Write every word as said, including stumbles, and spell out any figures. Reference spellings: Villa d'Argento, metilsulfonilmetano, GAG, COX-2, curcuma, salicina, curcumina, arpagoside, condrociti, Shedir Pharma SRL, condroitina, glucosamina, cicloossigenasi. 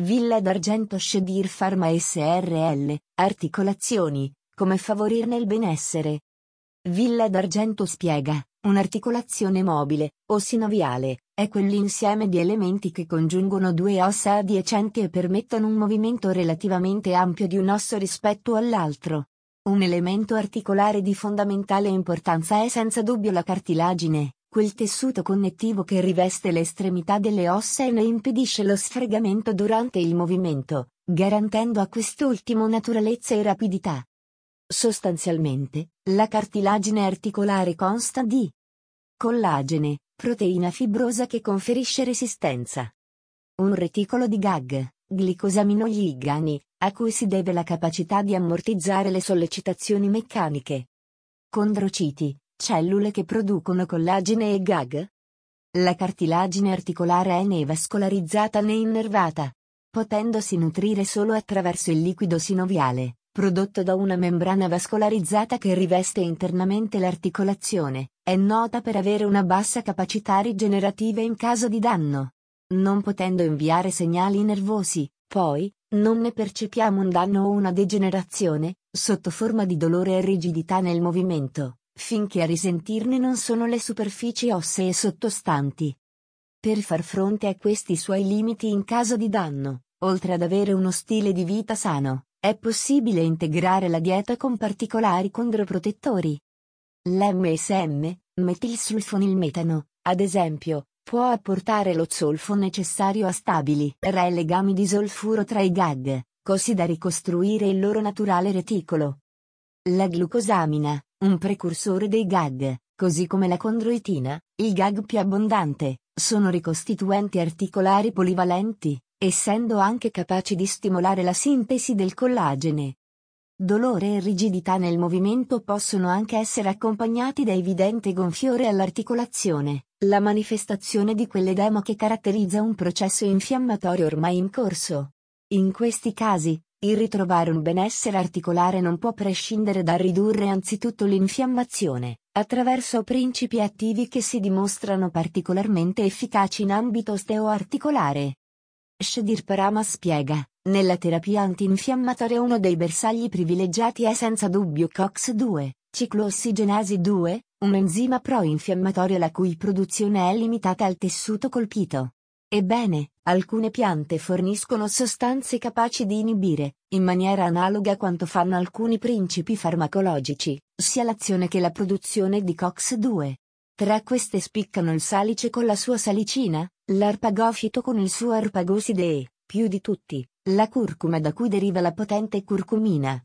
Villa d'Argento Shedir Pharma S R L, articolazioni, come favorirne il benessere. Villa d'Argento spiega, un'articolazione mobile, o sinoviale, è quell'insieme di elementi che congiungono due ossa adiacenti e permettono un movimento relativamente ampio di un osso rispetto all'altro. Un elemento articolare di fondamentale importanza è senza dubbio la cartilagine, quel tessuto connettivo che riveste le estremità delle ossa e ne impedisce lo sfregamento durante il movimento, garantendo a quest'ultimo naturalezza e rapidità. Sostanzialmente, la cartilagine articolare consta di collagene, proteina fibrosa che conferisce resistenza, un reticolo di G A G, glicosaminosligani, a cui si deve la capacità di ammortizzare le sollecitazioni meccaniche, condrociti, cellule che producono collagene e G A G. La cartilagine articolare è né vascolarizzata né innervata, potendosi nutrire solo attraverso il liquido sinoviale, prodotto da una membrana vascolarizzata che riveste internamente l'articolazione. È nota per avere una bassa capacità rigenerativa in caso di danno. Non potendo inviare segnali nervosi, poi, non ne percepiamo un danno o una degenerazione, sotto forma di dolore e rigidità nel movimento, finché a risentirne non sono le superfici ossee sottostanti. Per far fronte a questi suoi limiti in caso di danno, oltre ad avere uno stile di vita sano, è possibile integrare la dieta con particolari condroprotettori. L'emme esse emme, metilsulfonilmetano, ad esempio, può apportare lo zolfo necessario a stabilire i legami di solfuro tra i G A G, così da ricostruire il loro naturale reticolo. La glucosamina, un precursore dei G A G, così come la condroitina, il G A G più abbondante, sono ricostituenti articolari polivalenti, essendo anche capaci di stimolare la sintesi del collagene. Dolore e rigidità nel movimento possono anche essere accompagnati da evidente gonfiore all'articolazione, la manifestazione di quell'edema che caratterizza un processo infiammatorio ormai in corso. In questi casi, il ritrovare un benessere articolare non può prescindere dal ridurre anzitutto l'infiammazione, attraverso principi attivi che si dimostrano particolarmente efficaci in ambito osteoarticolare. Shedir Pharma spiega, nella terapia antinfiammatoria uno dei bersagli privilegiati è senza dubbio COX due, cicloossigenasi due, un enzima pro-infiammatorio la cui produzione è limitata al tessuto colpito. Ebbene, alcune piante forniscono sostanze capaci di inibire, in maniera analoga a quanto fanno alcuni principi farmacologici, sia l'azione che la produzione di COX due. Tra queste spiccano il salice con la sua salicina, l'arpagofito con il suo arpagoside e, più di tutti, la curcuma da cui deriva la potente curcumina.